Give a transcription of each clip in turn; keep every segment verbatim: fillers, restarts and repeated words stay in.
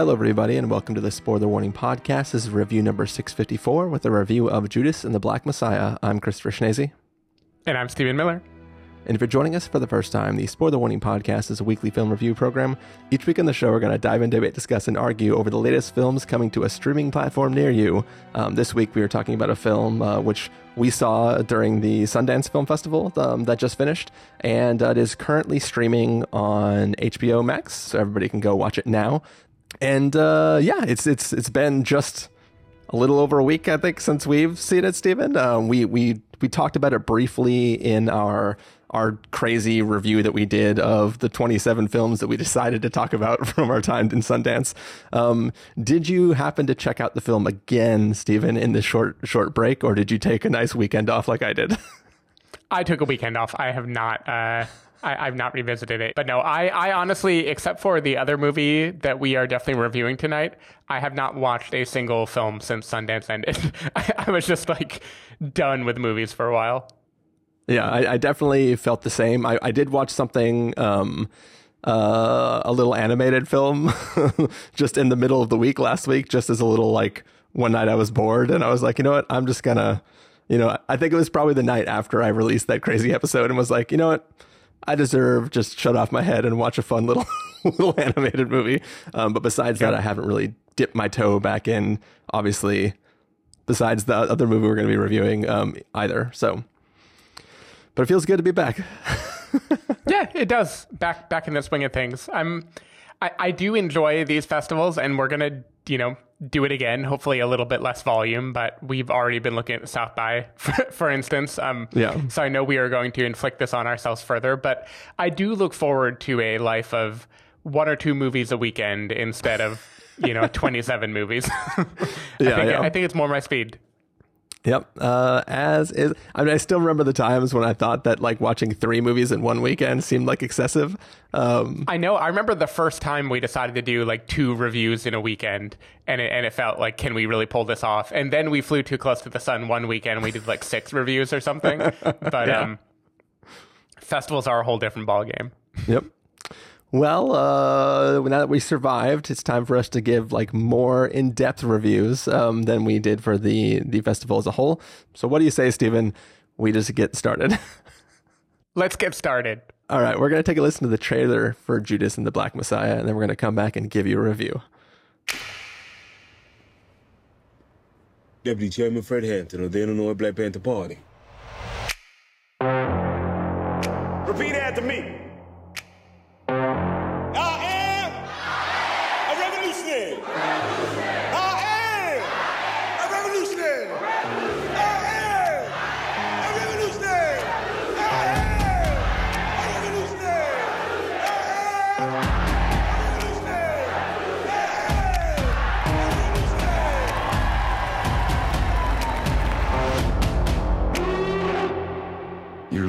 Hello, everybody, and welcome to the Spoiler Warning podcast. This is review number six fifty-four with a review of Judas and the Black Messiah. I'm Christopher Schnese. And I'm Stephen Miller. And if you're joining us for the first time, the Spoiler Warning podcast is a weekly film review program. Each week on the show, we're going to dive in, debate, discuss, and argue over the latest films coming to a streaming platform near you. Um, this week, we were talking about a film uh, which we saw during the Sundance Film Festival um, that just finished, and uh, it is currently streaming on H B O Max, so everybody can go watch it now. And uh, yeah, it's it's it's been just a little over a week, I think, since we've seen it, Stephen. Um, we we we talked about it briefly in our. our crazy review that we did of the twenty-seven films that we decided to talk about from our time in Sundance. Um, did you happen to check out the film again, Stephen, in this short, short break, or did you take a nice weekend off like I did? I took a weekend off. I have not, uh, I, I've not revisited it, but no, I, I honestly, except for the other movie that we are definitely reviewing tonight, I have not watched a single film since Sundance ended. I, I was just like done with movies for a while. Yeah, I, I definitely felt the same. I, I did watch something, um, uh, a little animated film just in the middle of the week last week, just as a little like one night I was bored and I was like, you know what, I'm just gonna, you know, I think it was probably the night after I released that crazy episode and was like, you know what, I deserve just shut off my head and watch a fun little little animated movie. Um, but besides yeah. that, I haven't really dipped my toe back in, obviously, besides the other movie we're going to be reviewing um, either. So. But it feels good to be back. Yeah, it does. Back back in the swing of things. I'm, I, I do enjoy these festivals, and we're going to, you know, do it again. Hopefully a little bit less volume, but we've already been looking at South by, for, for instance. Um, yeah. So I know we are going to inflict this on ourselves further, but I do look forward to a life of one or two movies a weekend instead of, you know, twenty-seven movies. I, yeah, think, yeah. I think it's more my speed. Yep. Uh, as is, I mean, I still remember the times when I thought that like watching three movies in one weekend seemed like excessive. Um, I know. I remember the first time we decided to do like two reviews in a weekend, and it, and it felt like, can we really pull this off? And then we flew too close to the sun one weekend. And we did like six reviews or something. But yeah. um, festivals are a whole different ballgame. Yep. Well, uh, now that we survived, it's time for us to give like more in-depth reviews um, than we did for the, the festival as a whole. So what do you say, Stephen? We just get started. Let's get started. All right. We're going to take a listen to the trailer for Judas and the Black Messiah, and then we're going to come back and give you a review. Deputy Chairman Fred Hampton of the Illinois Black Panther Party. Repeat after me.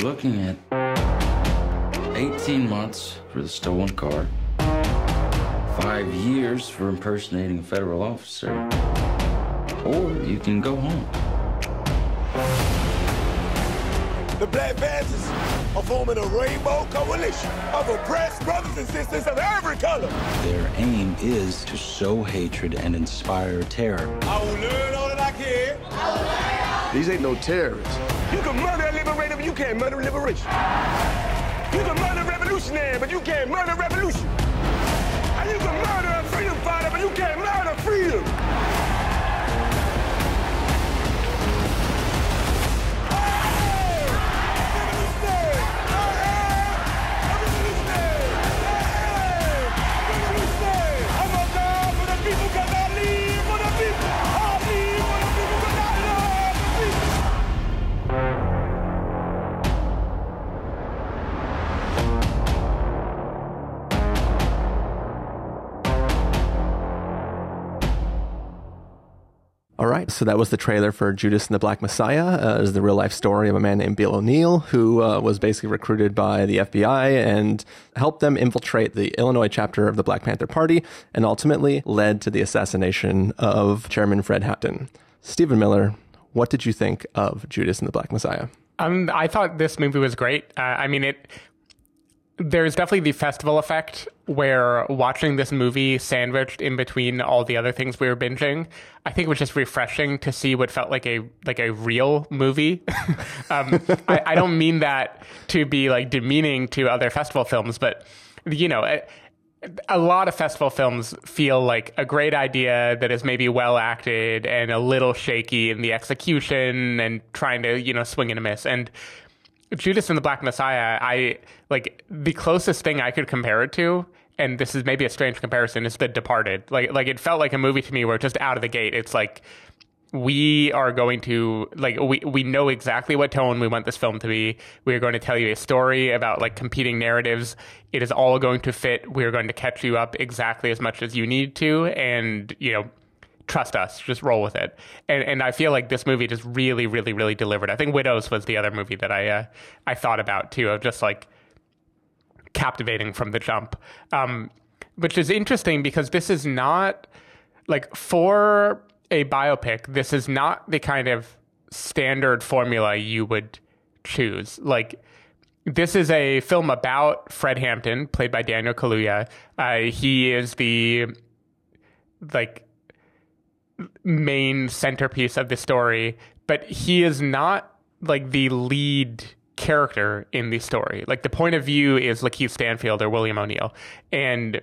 Looking at eighteen months for the stolen car, five years for impersonating a federal officer, or you can go home. The Black Panthers are forming a rainbow coalition of oppressed brothers and sisters of every color. Their aim is to sow hatred and inspire terror. I will learn all that I can. I will learn. These ain't no terrorists. You can murder and liberate them, you can't murder liberation. You can murder revolutionary, but you can't murder revolution. And you can murder a freedom fighter, but you can't murder freedom. All right, so that was the trailer for Judas and the Black Messiah. Uh, it is the real-life story of a man named Bill O'Neal, who uh, was basically recruited by the F B I and helped them infiltrate the Illinois chapter of the Black Panther Party, and ultimately led to the assassination of Chairman Fred Hampton. Stephen Miller, what did you think of Judas and the Black Messiah? Um, I thought this movie was great. Uh, I mean, it... there's definitely the festival effect where watching this movie sandwiched in between all the other things we were binging, I think it was just refreshing to see what felt like a like a real movie. um, I, I don't mean that to be like demeaning to other festival films, but you know, a, a lot of festival films feel like a great idea that is maybe well acted and a little shaky in the execution and trying to, you know, swing and a miss. And Judas and the Black Messiah, I like the closest thing I could compare it to, and this is maybe a strange comparison, is The Departed. Like, like it felt like a movie to me where just out of the gate, it's like we are going to like we we know exactly what tone we want this film to be. We are going to tell you a story about like competing narratives. It is all going to fit. We are going to catch you up exactly as much as you need to, and you know. Trust us, just roll with it. And and I feel like this movie just really, really, really delivered. I think Widows was the other movie that I uh, I thought about, too, of just, like, captivating from the jump. Um, which is interesting because this is not, like, for a biopic, this is not the kind of standard formula you would choose. Like, this is a film about Fred Hampton, played by Daniel Kaluuya. Uh, he is the, like... main centerpiece of the story, but he is not like the lead character in the story. Like the point of view is LaKeith Stanfield or William O'Neal. And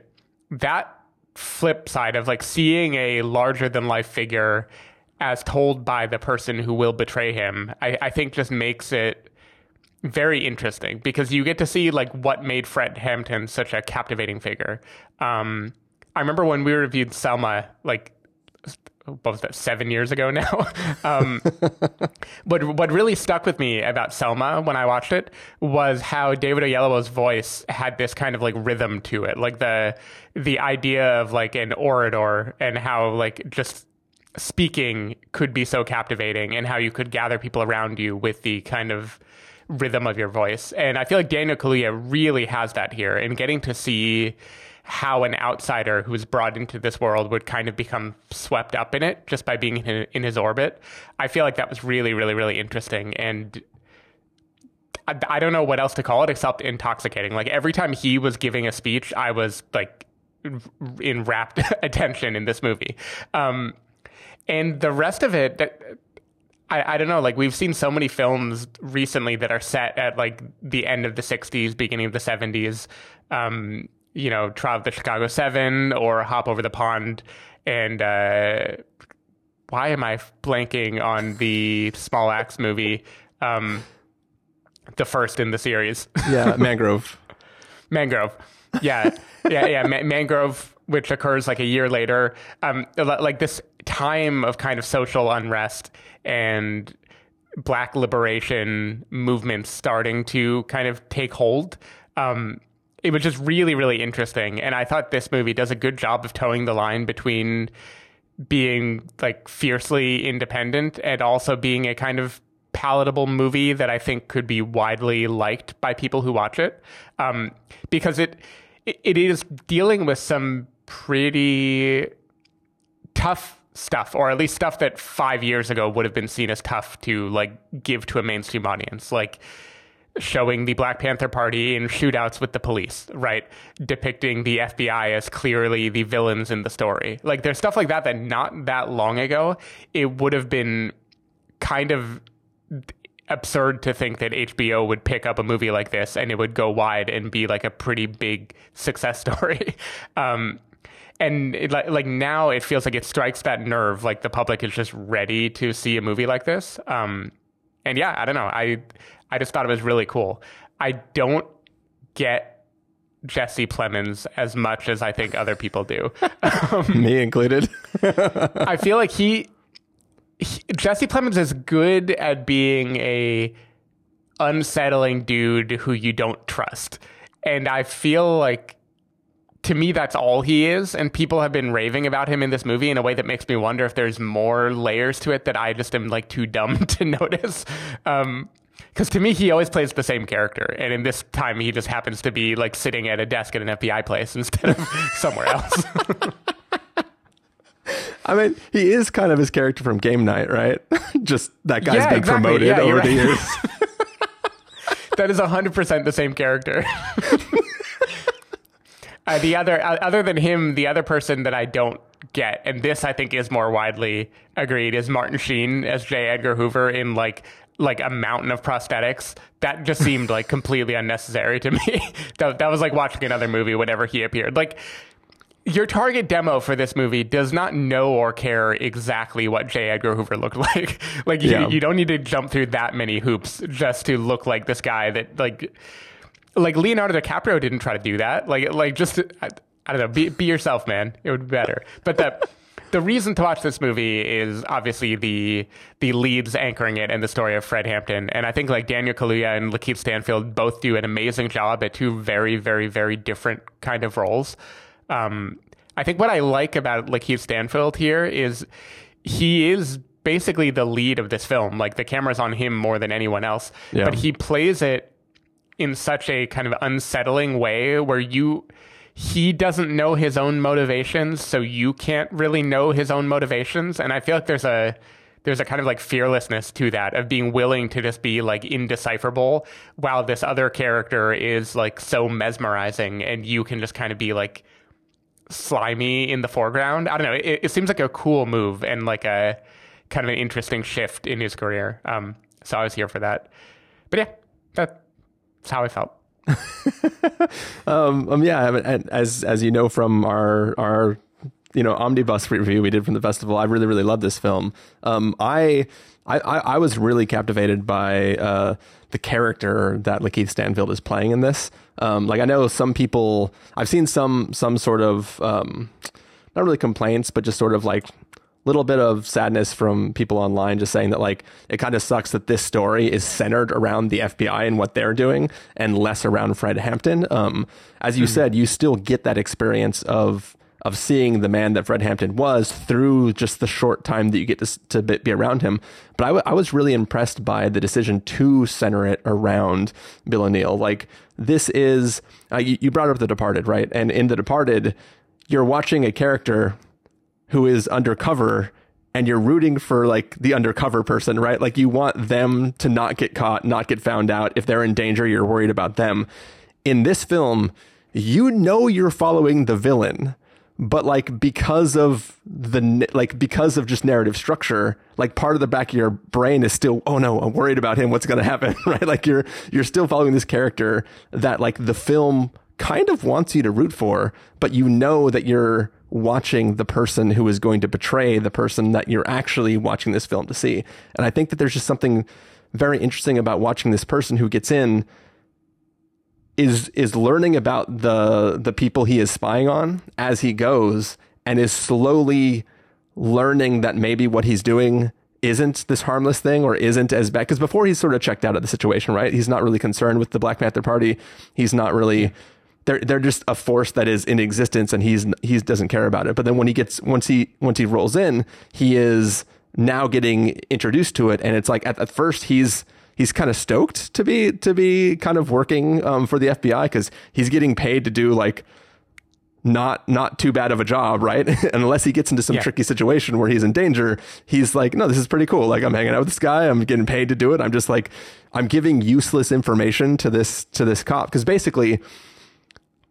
that flip side of like seeing a larger than life figure as told by the person who will betray him, I, I think just makes it very interesting because you get to see like what made Fred Hampton such a captivating figure. Um, I remember when we reviewed Selma, like, what was that, seven years ago now? um, but what really stuck with me about Selma when I watched it was how David Oyelowo's voice had this kind of like rhythm to it. Like the, the idea of like an orator and how like just speaking could be so captivating and how you could gather people around you with the kind of rhythm of your voice. And I feel like Daniel Kaluuya really has that here, and getting to see how an outsider who's brought into this world would kind of become swept up in it just by being in his orbit. I feel like that was really, really, really interesting. And I, I don't know what else to call it except intoxicating. Like every time he was giving a speech, I was like in rapt attention in this movie. Um, and the rest of it, that, I, I don't know, like we've seen so many films recently that are set at like the end of the sixties, beginning of the seventies, um, you know, Trial of the Chicago Seven or Hop Over the Pond. And uh, why am I blanking on the Small Axe movie? Um, the first in the series. Yeah, Mangrove. Mangrove. Yeah, yeah, yeah. Ma- Mangrove, which occurs like a year later. Um, like this time of kind of social unrest and Black liberation movements starting to kind of take hold. Um It was just really, really interesting. And I thought this movie does a good job of towing the line between being like fiercely independent and also being a kind of palatable movie that I think could be widely liked by people who watch it. Um, because it, it it is dealing with some pretty tough stuff, or at least stuff that five years ago would have been seen as tough to like give to a mainstream audience. Like, showing the Black Panther Party in shootouts with the police, right? Depicting the F B I as clearly the villains in the story. Like there's stuff like that that not that long ago, it would have been kind of absurd to think that H B O would pick up a movie like this and it would go wide and be like a pretty big success story. Um, and it, like, like now it feels like it strikes that nerve. Like the public is just ready to see a movie like this. Um, and yeah, I don't know. I... I just thought it was really cool. I don't get Jesse Plemons as much as I think other people do. Um, Me included. I feel like he, he, Jesse Plemons is good at being a unsettling dude who you don't trust. And I feel like, to me, that's all he is. And people have been raving about him in this movie in a way that makes me wonder if there's more layers to it that I just am like too dumb to notice. Um, Because to me, he always plays the same character. And in this time, he just happens to be like sitting at a desk at an F B I place instead of somewhere else. I mean, he is kind of his character from Game Night, right? Just that guy's yeah, been exactly. promoted yeah, over right. the years. That is one hundred percent the same character. Uh, the other, uh, other than him, the other person that I don't get, and this I think is more widely agreed, is Martin Sheen as J. Edgar Hoover in like like a mountain of prosthetics. That just seemed like completely unnecessary to me. that, that was like watching another movie whenever he appeared. Like, your target demo for this movie does not know or care exactly what J. Edgar Hoover looked like. Like, you, yeah. you don't need to jump through that many hoops just to look like this guy that, like, like Leonardo DiCaprio didn't try to do that. Like, like just, I, I don't know, be, be yourself, man. It would be better. But the, the reason to watch this movie is obviously the, the leads anchoring it and the story of Fred Hampton. And I think, like, Daniel Kaluuya and LaKeith Stanfield both do an amazing job at two very, very, very different kind of roles. Um, I think what I like about LaKeith Stanfield here is he is basically the lead of this film. Like, the camera's on him more than anyone else, yeah. but he plays it in such a kind of unsettling way where you, he doesn't know his own motivations. So you can't really know his own motivations. And I feel like there's a, there's a kind of like fearlessness to that, of being willing to just be like indecipherable, while this other character is like so mesmerizing and you can just kind of be like slimy in the foreground. I don't know. It, it seems like a cool move and like a kind of an interesting shift in his career. Um, so I was here for that. But yeah, that's how I felt. um, um, yeah. As as you know from our our you know omnibus review we did from the festival, I really really love this film. Um, I I I was really captivated by uh, the character that LaKeith Stanfield is playing in this. Um, like, I know some people, I've seen some, some sort of, um, not really complaints, but just sort of like little bit of sadness from people online, just saying that like, it kind of sucks that this story is centered around the F B I and what they're doing and less around Fred Hampton. Um, as you mm-hmm. said, you still get that experience of, of seeing the man that Fred Hampton was through just the short time that you get to, to be around him. But I, w- I was really impressed by the decision to center it around Bill O'Neal. Like, this is, uh, you, you brought up The Departed, right? And in The Departed, you're watching a character who is undercover and you're rooting for like the undercover person, right? Like, you want them to not get caught, not get found out. If they're in danger, you're worried about them. In this film, you know, you're following the villain, but like, because of the, like, because of just narrative structure, like, part of the back of your brain is still, oh no, I'm worried about him. What's going to happen? Right? Like, you're, you're still following this character that like the film kind of wants you to root for, but you know that you're watching the person who is going to betray the person that you're actually watching this film to see. And I think that there's just something very interesting about watching this person who gets in, is is learning about the the people he is spying on as he goes, and is slowly learning that maybe what he's doing isn't this harmless thing, or isn't as bad. Because before, he's sort of checked out of the situation, right? He's not really concerned with the Black Panther Party. He's not really, they're they're just a force that is in existence, and he's he doesn't care about it. But then when he gets once he once he rolls in, he is now getting introduced to it, and it's like at, at first he's He's kind of stoked to be to be kind of working um, for the F B I, because he's getting paid to do like not not too bad of a job, right? Unless he gets into some yeah. tricky situation where he's in danger, he's like, no, this is pretty cool. Like, I'm hanging out with this guy, I'm getting paid to do it. I'm just like, I'm giving useless information to this to this cop, because basically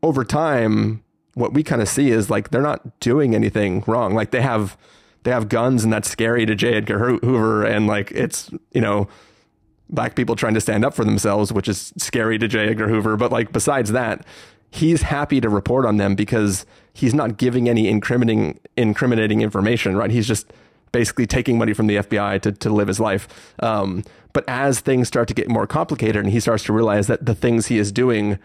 over time, what we kind of see is like they're not doing anything wrong. Like, they have they have guns, and that's scary to J. Edgar Hoover, and like it's you know. Black people trying to stand up for themselves, which is scary to J. Edgar Hoover. But like, besides that, he's happy to report on them because he's not giving any incriminating incriminating information, right? He's just basically taking money from the F B I to, to live his life. Um, but as things start to get more complicated and he starts to realize that the things he is doing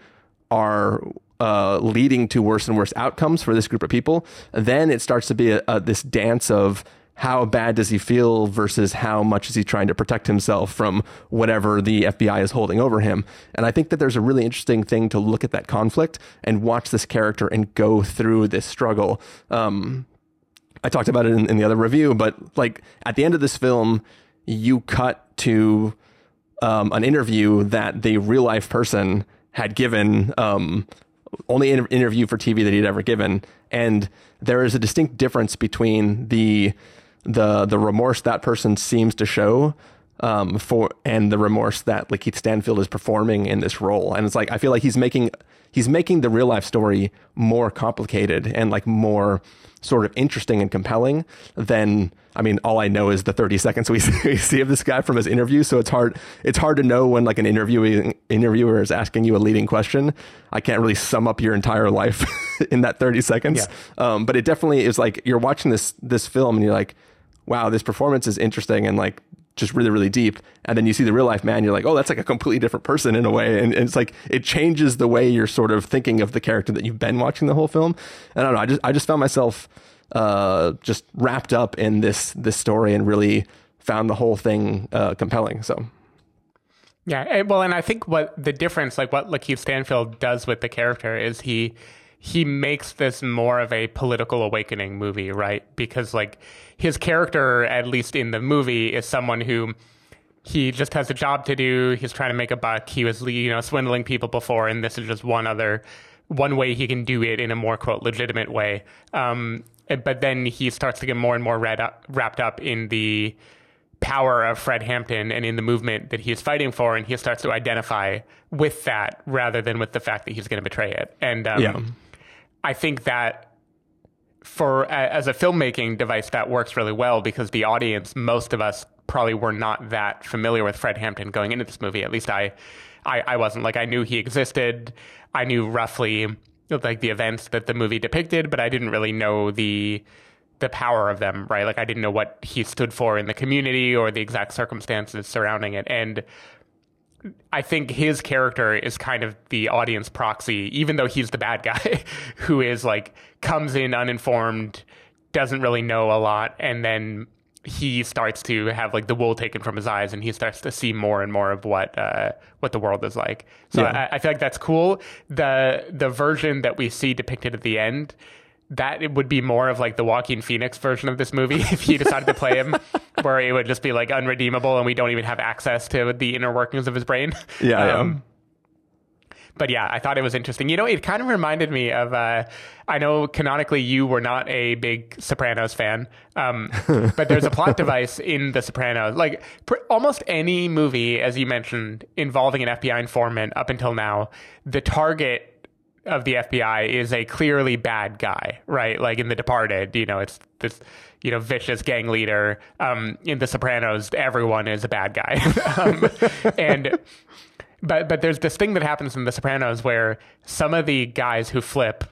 are uh, leading to worse and worse outcomes for this group of people, then it starts to be a, a, this dance of, how bad does he feel versus how much is he trying to protect himself from whatever the F B I is holding over him? And I think that there's a really interesting thing to look at that conflict and watch this character and go through this struggle. Um, I talked about it in, in the other review, but like at the end of this film, you cut to um, an interview that the real life person had given, um, only inter- interview for T V that he'd ever given. And there is a distinct difference between the the the remorse that person seems to show um, for and the remorse that LaKeith Stanfield is performing in this role. And it's like, I feel like he's making he's making the real life story more complicated and like more sort of interesting and compelling than, I mean, all I know is the thirty seconds we see of this guy from his interview. So it's hard, it's hard to know when like an interviewing interviewer is asking you a leading question. I can't really sum up your entire life in that thirty seconds. Yeah. Um, but it definitely is like, you're watching this, this film and you're like, wow, this performance is interesting and like just really, really deep. And then you see the real life man, you're like, oh, that's like a completely different person in a way. And, and it's like, it changes the way you're sort of thinking of the character that you've been watching the whole film. And I don't know, I just, I just found myself uh, just wrapped up in this, this story and really found the whole thing uh, compelling. So. Yeah. Well, and I think what the difference, like what LaKeith Stanfield does with the character is he, he makes this more of a political awakening movie, right? Because like his character, at least in the movie, is someone who he just has a job to do. He's trying to make a buck. He was, you know, swindling people before, and this is just one other, one way he can do it in a more, quote, legitimate way. Um, but then he starts to get more and more read up, wrapped up in the power of Fred Hampton and in the movement that he's fighting for. And he starts to identify with that rather than with the fact that he's going to betray it. And, um, yeah. I think that for as a filmmaking device, that works really well because the audience, most of us probably were not that familiar with Fred Hampton going into this movie. At least I, I, I wasn't. Like, I knew he existed. I knew roughly like the events that the movie depicted, but I didn't really know the the power of them, right? Like, I didn't know what he stood for in the community or the exact circumstances surrounding it. And I think his character is kind of the audience proxy, even though he's the bad guy who is like, comes in uninformed, doesn't really know a lot. And then he starts to have like the wool taken from his eyes and he starts to see more and more of what, uh, what the world is like. So yeah. I, I feel like that's cool. The, the version that we see depicted at the end, that it would be more of like the Joaquin Phoenix version of this movie if he decided to play him, where it would just be like unredeemable and we don't even have access to the inner workings of his brain. Yeah. Um, yeah. But yeah, I thought it was interesting. You know, it kind of reminded me of, uh, I know canonically you were not a big Sopranos fan, um, but there's a plot device in The Sopranos. Like pr- almost any movie, as you mentioned, involving an F B I informant up until now, the target of the F B I is a clearly bad guy, right? Like in The Departed, you know, it's this, you know, vicious gang leader. Um, in The Sopranos, everyone is a bad guy. um, and, but, but there's this thing that happens in The Sopranos where some of the guys who flip,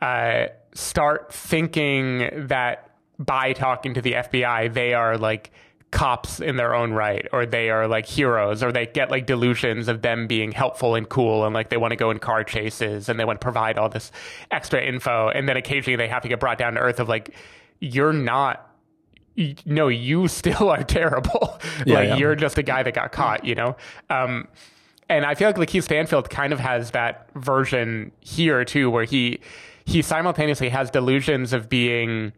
uh, start thinking that by talking to the F B I, they are like cops in their own right, or they are like heroes, or they get like delusions of them being helpful and cool, and like they want to go in car chases and they want to provide all this extra info, and then occasionally they have to get brought down to earth of like, you're not, you, no, you still are terrible. Yeah, like yeah. You're just a guy that got caught, you know. Um, and I feel like LaKeith Stanfield kind of has that version here too, where he he simultaneously has delusions of being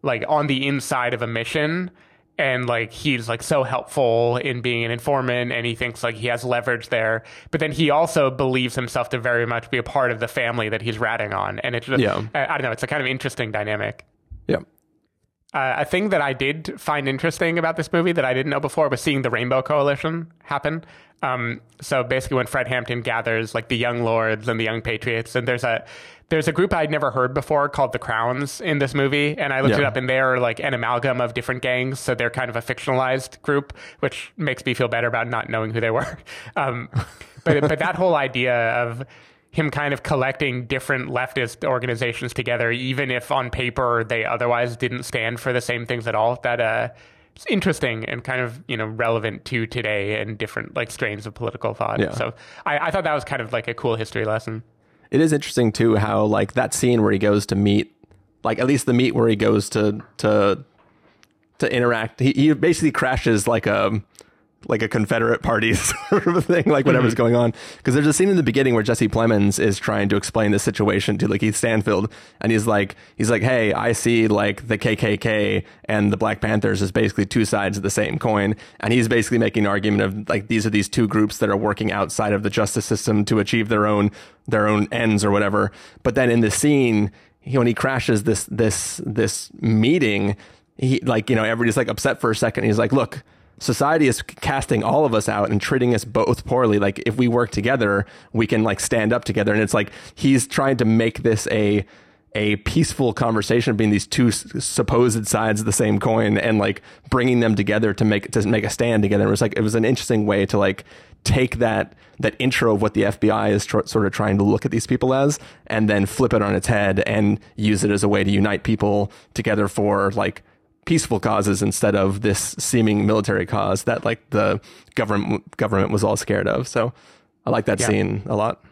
like on the inside of a mission. And like, he's like so helpful in being an informant and he thinks like he has leverage there, but then he also believes himself to very much be a part of the family that he's ratting on. And it's just, yeah. I, I don't know. It's a kind of interesting dynamic. Yeah. Uh, a thing that I did find interesting about this movie that I didn't know before was seeing the Rainbow Coalition happen. Um, so basically when Fred Hampton gathers like the Young Lords and the Young Patriots, and there's a, there's a group I'd never heard before called the Crowns in this movie. And I looked yeah. it up, and they're like an amalgam of different gangs. So they're kind of a fictionalized group, which makes me feel better about not knowing who they were. Um, but, but that whole idea of him kind of collecting different leftist organizations together, even if on paper they otherwise didn't stand for the same things at all, that, uh, it's interesting and kind of, you know, relevant to today and different like strains of political thought. Yeah. So I, I thought that was kind of like a cool history lesson. It is interesting too, how like that scene where he goes to meet, like at least the meet where he goes to, to, to interact. He, he basically crashes like a, like a Confederate party sort of thing, like whatever's mm-hmm. going on. Cause there's a scene in the beginning where Jesse Plemons is trying to explain the situation to LaKeith Stanfield. And he's like, he's like, hey, I see like the K K K and the Black Panthers is basically two sides of the same coin. And he's basically making an argument of like, these are these two groups that are working outside of the justice system to achieve their own, their own ends or whatever. But then in the scene, he, when he crashes this, this, this meeting, he like, you know, everybody's like upset for a second. He's like, look, society is casting all of us out and treating us both poorly. Like, if we work together, we can like stand up together. And it's like, he's trying to make this a, a peaceful conversation between these two s- supposed sides of the same coin, and like bringing them together to make, to make a stand together. It was like, it was an interesting way to like take that, that intro of what the F B I is tr- sort of trying to look at these people as, and then flip it on its head and use it as a way to unite people together for like peaceful causes, instead of this seeming military cause that like the government government was all scared of. So I like that yeah. scene a lot.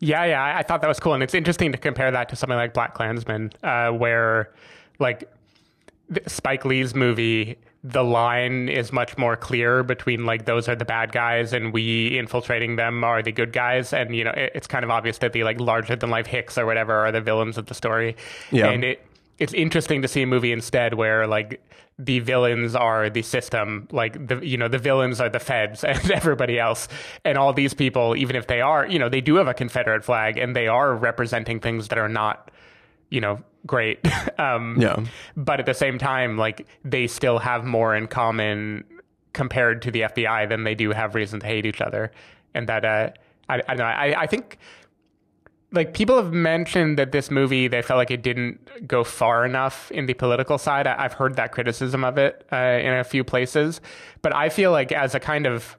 Yeah, yeah, I thought that was cool. And it's interesting to compare that to something like Black Klansman, uh, where like Spike Lee's movie, the line is much more clear between like, those are the bad guys and we infiltrating them are the good guys. And, you know, it, it's kind of obvious that the like larger than life hicks or whatever are the villains of the story. Yeah. And it, it's interesting to see a movie instead where like the villains are the system, like the, you know, the villains are the feds and everybody else. And all these people, even if they are, you know, they do have a Confederate flag and they are representing things that are not, you know, great. Um, yeah. But at the same time, like they still have more in common compared to the F B I than they do have reason to hate each other. And that, uh, I, I don't know, I, I think like people have mentioned that this movie, they felt like it didn't go far enough in the political side. I, I've heard that criticism of it uh, in a few places, but I feel like as a kind of,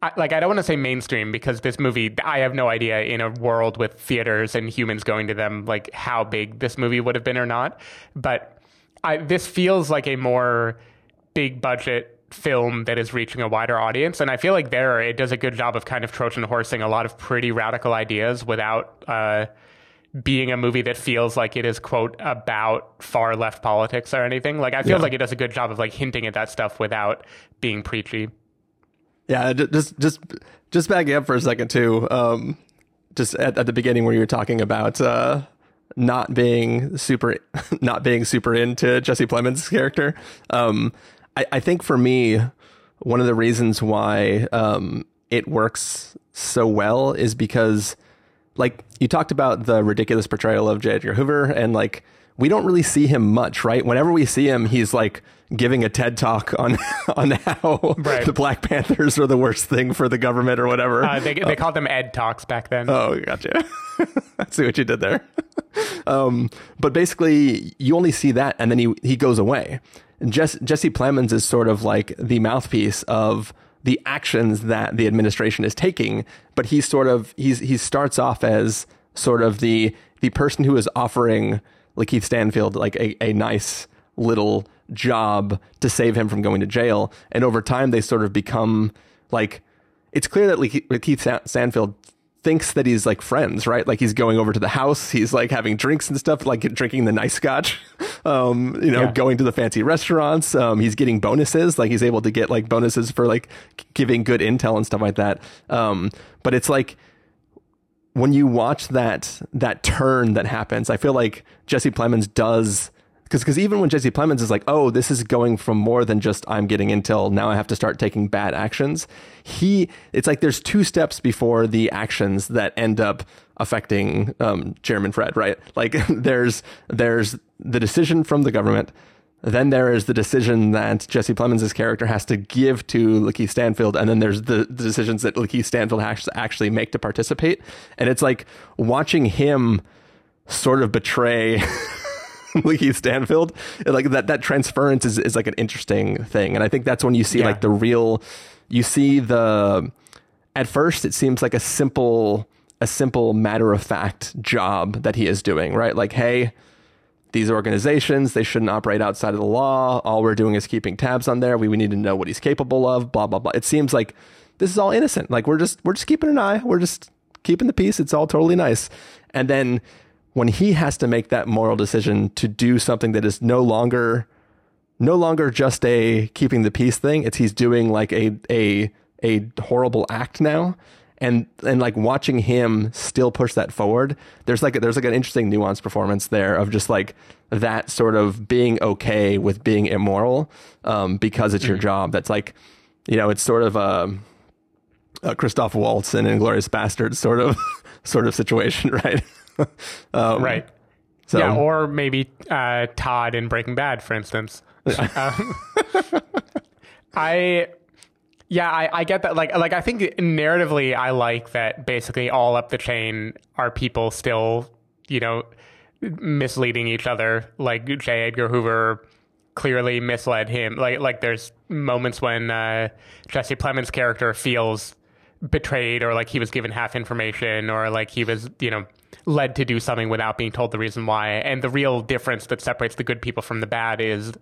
I, like, I don't want to say mainstream, because this movie, I have no idea in a world with theaters and humans going to them, like how big this movie would have been or not. But I, this feels like a more big budget film that is reaching a wider audience. And I feel like there, it does a good job of kind of Trojan horsing a lot of pretty radical ideas without uh, being a movie that feels like it is, quote, about far left politics or anything. Like, I feel yeah. like it does a good job of like hinting at that stuff without being preachy. Yeah, just just just backing up for a second too. Um, just at, at the beginning where you were talking about uh, not being super, not being super into Jesse Plemons' character. Um, I, I think for me, one of the reasons why um, it works so well is because, like, you talked about the ridiculous portrayal of J. Edgar Hoover, and like, we don't really see him much, right? Whenever we see him, he's like giving a TED talk on on how right. the Black Panthers are the worst thing for the government or whatever. Uh, they they uh, called them Ed Talks back then. Oh, gotcha. I see what you did there. Um, but basically, you only see that, and then he, he goes away. Jesse, Jesse Plemons is sort of like the mouthpiece of the actions that the administration is taking, but he's sort of, he's he starts off as sort of the the person who is offering LaKeith Stanfield like a, a nice little job to save him from going to jail. And over time, they sort of become like, it's clear that LaKeith Stanfield thinks that he's like friends, right? Like he's going over to the house, he's like having drinks and stuff, like drinking the nice scotch, um, you know, yeah. going to the fancy restaurants. Um, he's getting bonuses, like he's able to get like bonuses for like giving good intel and stuff like that. Um, but it's like, when you watch that that turn that happens, I feel like Jesse Plemons does, because because even when Jesse Plemons is like, oh, this is going from more than just I'm getting intel, now I have to start taking bad actions. He, it's like there's two steps before the actions that end up affecting um, Chairman Fred, right? Like there's there's the decision from the government. Then there is the decision that Jesse Plemons' character has to give to LaKeith Stanfield. And then there's the, the decisions that LaKeith Stanfield has to actually make to participate. And it's like watching him sort of betray LaKeith Stanfield, like that, that transference is, is like an interesting thing. And I think that's when you see yeah. like the real, you see the, at first it seems like a simple, a simple matter of fact job that he is doing, right? Like, hey, these organizations, they shouldn't operate outside of the law. All we're doing is keeping tabs on there. We, we need to know what he's capable of, blah, blah, blah. It seems like this is all innocent. Like we're just, we're just keeping an eye. We're just keeping the peace. It's all totally nice. And then when he has to make that moral decision to do something that is no longer, no longer just a keeping the peace thing, it's he's doing like a, a, a horrible act now. And and like watching him still push that forward, there's like there's like an interesting nuanced performance there of just like that sort of being okay with being immoral um, because it's mm-hmm. your job. That's like, you know, it's sort of a, a Christoph Waltz and Inglourious Basterds sort of sort of situation, right? um, right. So. Yeah, or maybe uh, Todd in Breaking Bad, for instance. um, I, yeah, I, I get that. Like, like I think narratively, I like that basically all up the chain are people still, you know, misleading each other. Like J. Edgar Hoover clearly misled him. Like, like there's moments when uh, Jesse Plemons' character feels betrayed, or like he was given half information, or like he was, you know, led to do something without being told the reason why. And the real difference that separates the good people from the bad is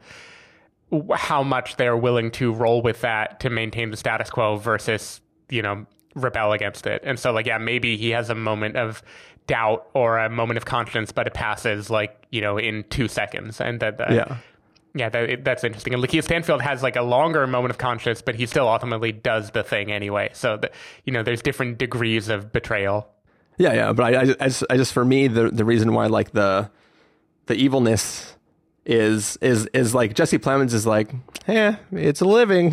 how much they're willing to roll with that to maintain the status quo versus, you know, rebel against it. And so, like, yeah, maybe he has a moment of doubt or a moment of conscience, but it passes, like, you know, in two seconds. And that, that yeah, yeah that, it, that's interesting. And LaKeith Stanfield has, like, a longer moment of conscience, but he still ultimately does the thing anyway. So, that, you know, there's different degrees of betrayal. Yeah, yeah, but I, I, I, just, I just, for me, the the reason why, like, the the evilness is, is, is like, Jesse Plemons is like, eh, it's a living.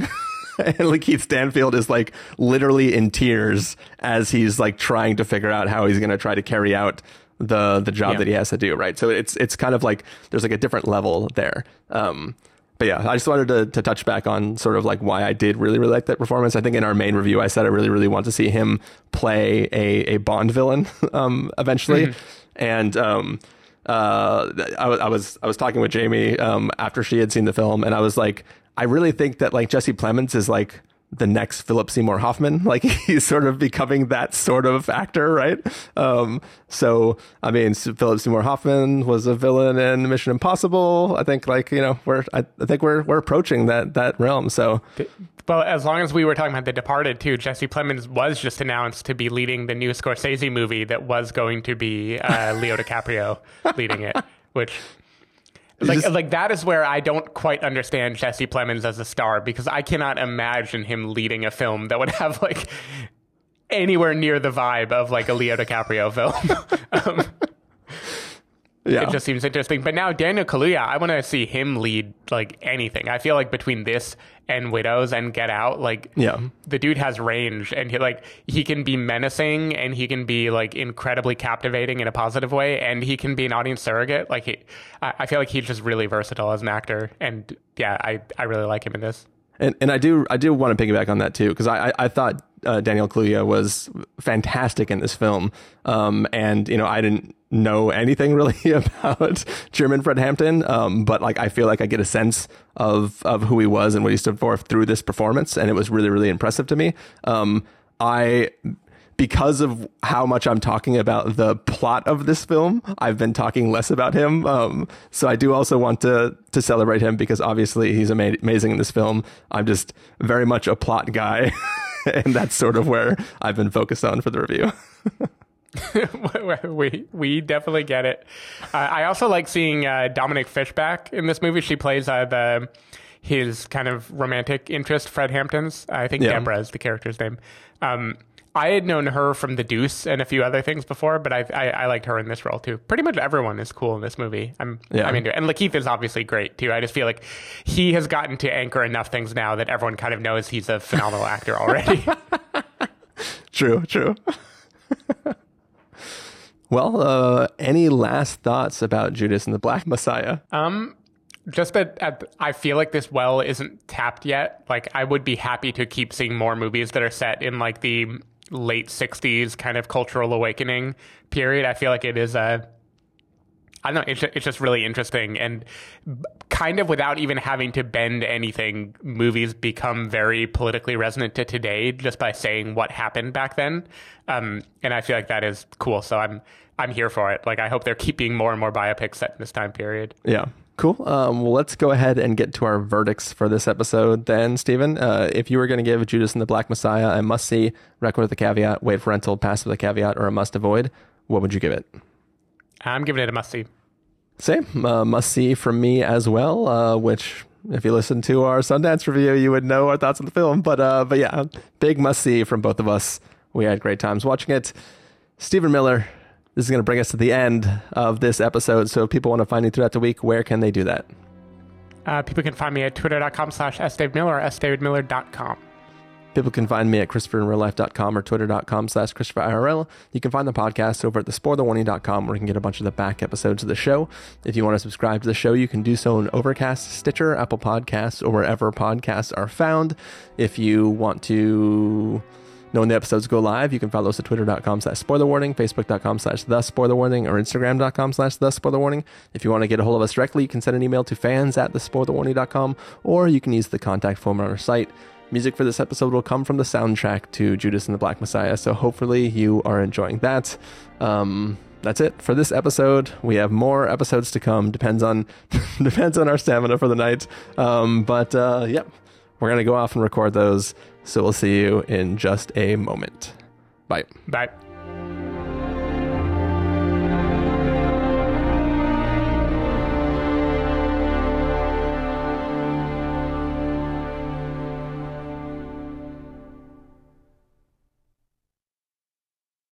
And LaKeith Stanfield is, like, literally in tears as he's, like, trying to figure out how he's going to try to carry out the the job yeah. that he has to do, right? So it's it's kind of like, there's, like, a different level there. Um, but, yeah, I just wanted to, to touch back on sort of, like, why I did really, really like that performance. I think in our main review, I said I really, really want to see him play a, a Bond villain um, eventually. Mm-hmm. And, um, uh, I, I was, I was talking with Jamie, um, after she had seen the film, and I was like, I really think that, like, Jesse Plemons is, like, the next Philip Seymour Hoffman. Like, he's sort of becoming that sort of actor, right? Um, so, I mean, Philip Seymour Hoffman was a villain in Mission Impossible. I think, like, you know, we're, I, I think we're, we're approaching that, that realm. So, well, as long as we were talking about The Departed too, Jesse Plemons was just announced to be leading the new Scorsese movie that was going to be uh, Leo DiCaprio leading it, which... Like, just, like that is where I don't quite understand Jesse Plemons as a star, because I cannot imagine him leading a film that would have, like, anywhere near the vibe of, like, a Leo DiCaprio film. um, yeah. It just seems interesting. But now Daniel Kaluuya, I want to see him lead, like, anything. I feel like between this and Widows and Get Out, like, yeah. the dude has range, and he, like, he can be menacing, and he can be, like, incredibly captivating in a positive way, and he can be an audience surrogate. Like, he, I, I feel like he's just really versatile as an actor, and yeah, I, I really like him in this. And and I do I do want to piggyback on that too, because I, I I thought uh, Daniel Kaluuya was fantastic in this film, um, and you know I didn't know anything really about German Fred Hampton, um, but like I feel like I get a sense of of who he was and what he stood for through this performance, and it was really really impressive to me. Um, I. Because of how much I'm talking about the plot of this film, I've been talking less about him. Um, so I do also want to to celebrate him, because obviously he's ama- amazing in this film. I'm just very much a plot guy. And that's sort of where I've been focused on for the review. we we definitely get it. Uh, I also like seeing uh, Dominic Fishback in this movie. She plays uh, the... his kind of romantic interest, Fred Hampton's. I think yeah. Deborah is the character's name. Um I had known her from The Deuce and a few other things before, but I, I, I liked her in this role too. Pretty much everyone is cool in this movie. I'm, yeah. I'm into it. And LaKeith is obviously great too. I just feel like he has gotten to anchor enough things now that everyone kind of knows he's a phenomenal actor already. True, true. Well, uh, any last thoughts about Judas and the Black Messiah? Um, Just that uh, I feel like this well isn't tapped yet. Like, I would be happy to keep seeing more movies that are set in, like, the late sixties kind of cultural awakening period. I feel like it is a, I don't know, it's, it's just really interesting. And kind of without even having to bend anything, movies become very politically resonant to today just by saying what happened back then. Um, and I feel like that is cool. So I'm I'm here for it. Like, I hope they're keeping more and more biopics set in this time period. Yeah. Cool. Um, well, let's go ahead and get to our verdicts for this episode then, Stephen. Uh, if you were going to give Judas and the Black Messiah a must-see, record with a caveat, wait for rental, pass with a caveat, or a must-avoid, what would you give it? I'm giving it a must-see. Same. Uh, must-see from me as well, uh, which, if you listen to our Sundance review, you would know our thoughts on the film. But, uh, but yeah, big must-see from both of us. We had great times watching it. Stephen Miller, this is going to bring us to the end of this episode. So if people want to find you throughout the week, where can they do that? Uh, people can find me at twitter dot com slash s david miller, s david miller dot com. People can find me at christopher in real life dot com or twitter dot com slash christopher I R L. You can find the podcast over at the spoiler warning dot com, where you can get a bunch of the back episodes of the show. If you want to subscribe to the show, you can do so on Overcast, Stitcher, Apple Podcasts, or wherever podcasts are found. If you want to know when the episodes go live, you can follow us at twitter dot com slash spoiler warning, facebook dot com slash the spoiler warning, or instagram dot com slash the spoiler warning. If you want to get a hold of us directly, you can send an email to fans at the spoiler warning dot com, or you can use the contact form on our site. Music for this episode will come from the soundtrack to Judas and the Black Messiah, so hopefully you are enjoying that. Um, that's it for this episode. We have more episodes to come. Depends on depends on our stamina for the night. Um, but uh, yep, we're gonna go off and record those. So we'll see you in just a moment. Bye. Bye.